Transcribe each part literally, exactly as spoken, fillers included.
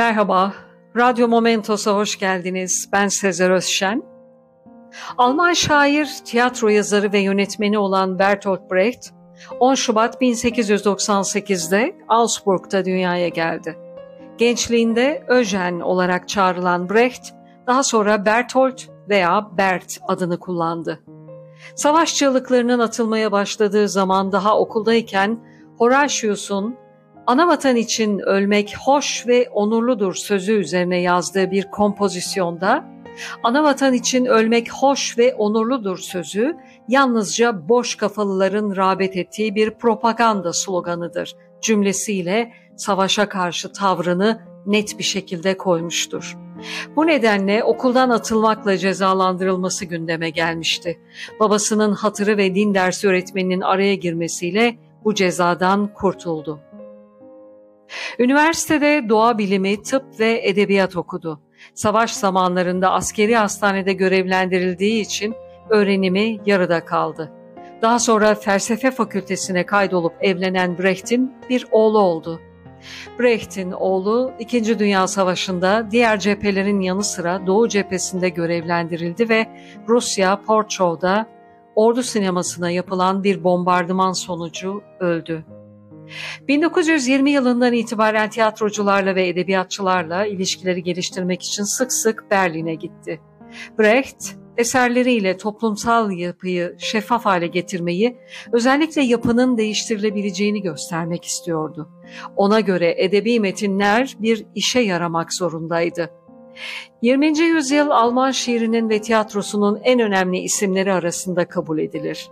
Merhaba, Radyo Momentos'a hoş geldiniz. Ben Sezer Özşen. Alman şair, tiyatro yazarı ve yönetmeni olan Bertolt Brecht, on Şubat bin sekiz yüz doksan sekiz'de Augsburg'da dünyaya geldi. Gençliğinde Eugen olarak çağrılan Brecht, daha sonra Bertolt veya Bert adını kullandı. Savaş çığlıklarının atılmaya başladığı zaman daha okuldayken Horatius'un "Anavatan için ölmek hoş ve onurludur" sözü üzerine yazdığı bir kompozisyonda "Anavatan için ölmek hoş ve onurludur" sözü yalnızca boş kafalıların rağbet ettiği bir propaganda sloganıdır cümlesiyle savaşa karşı tavrını net bir şekilde koymuştur. Bu nedenle okuldan atılmakla cezalandırılması gündeme gelmişti. Babasının hatırı ve din dersi öğretmeninin araya girmesiyle bu cezadan kurtuldu. Üniversitede doğa bilimi, tıp ve edebiyat okudu. Savaş zamanlarında askeri hastanede görevlendirildiği için öğrenimi yarıda kaldı. Daha sonra felsefe fakültesine kaydolup evlenen Brecht'in bir oğlu oldu. Brecht'in oğlu İkinci Dünya Savaşı'nda diğer cephelerin yanı sıra Doğu Cephesi'nde görevlendirildi ve Rusya Porhov'da ordu sinemasına yapılan bir bombardıman sonucu öldü. bin dokuz yüz yirmi yılından itibaren tiyatrocularla ve edebiyatçılarla ilişkileri geliştirmek için sık sık Berlin'e gitti. Brecht, eserleriyle toplumsal yapıyı şeffaf hale getirmeyi, özellikle yapının değiştirilebileceğini göstermek istiyordu. Ona göre edebi metinler bir işe yaramak zorundaydı. yirminci yüzyıl Alman şiirinin ve tiyatrosunun en önemli isimleri arasında kabul edilir.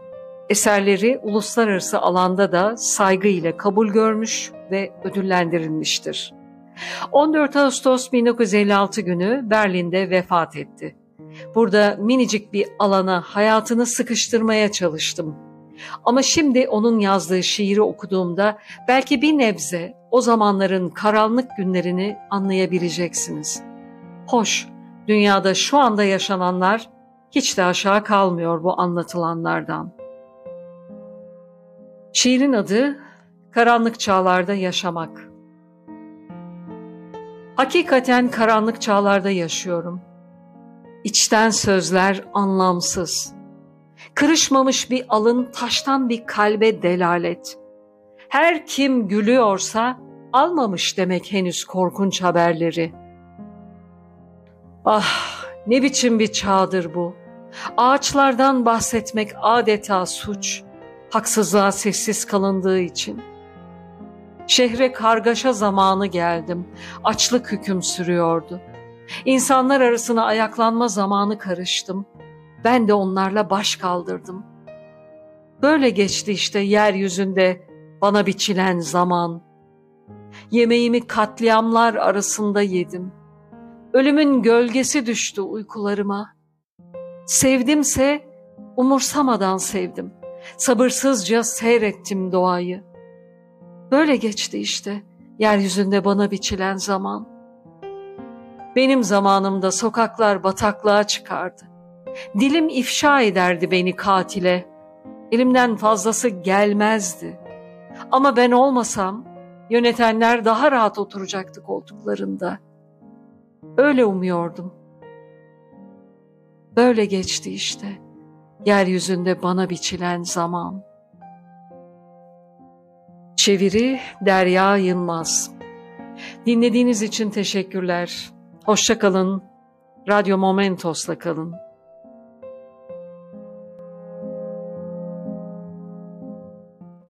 Eserleri uluslararası alanda da saygı ile kabul görmüş ve ödüllendirilmiştir. on dört Ağustos bin dokuz yüz elli altı günü Berlin'de vefat etti. "Burada minicik bir alana hayatını sıkıştırmaya çalıştım. Ama şimdi onun yazdığı şiiri okuduğumda belki bir nebze o zamanların karanlık günlerini anlayabileceksiniz. Hoş, dünyada şu anda yaşananlar hiç de aşağı kalmıyor bu anlatılanlardan." Şiirin adı Karanlık Çağlarda Yaşamak. Hakikaten karanlık çağlarda yaşıyorum. İçten sözler anlamsız. Kırışmamış bir alın taştan bir kalbe delalet. Her kim gülüyorsa almamış demek henüz korkunç haberleri. Ah, ne biçim bir çağdır bu. Ağaçlardan bahsetmek adeta suç. Haksızlığa sessiz kalındığı için. Şehre kargaşa zamanı geldim. Açlık hüküm sürüyordu. İnsanlar arasına ayaklanma zamanı karıştım. Ben de onlarla baş kaldırdım. Böyle geçti işte yeryüzünde bana biçilen zaman. Yemeğimi katliamlar arasında yedim. Ölümün gölgesi düştü uykularıma. Sevdimse umursamadan sevdim. Sabırsızca seyrettim doğayı. Böyle geçti işte yeryüzünde bana biçilen zaman. Benim zamanımda sokaklar bataklığa çıkardı. Dilim ifşa ederdi beni katile. Elimden fazlası gelmezdi. Ama ben olmasam yönetenler daha rahat oturacaktı koltuklarında. Öyle umuyordum. Böyle geçti işte yeryüzünde bana biçilen zaman. Çeviri Derya Yılmaz. Dinlediğiniz için teşekkürler. Hoşça kalın. Radyo Momentos'la kalın.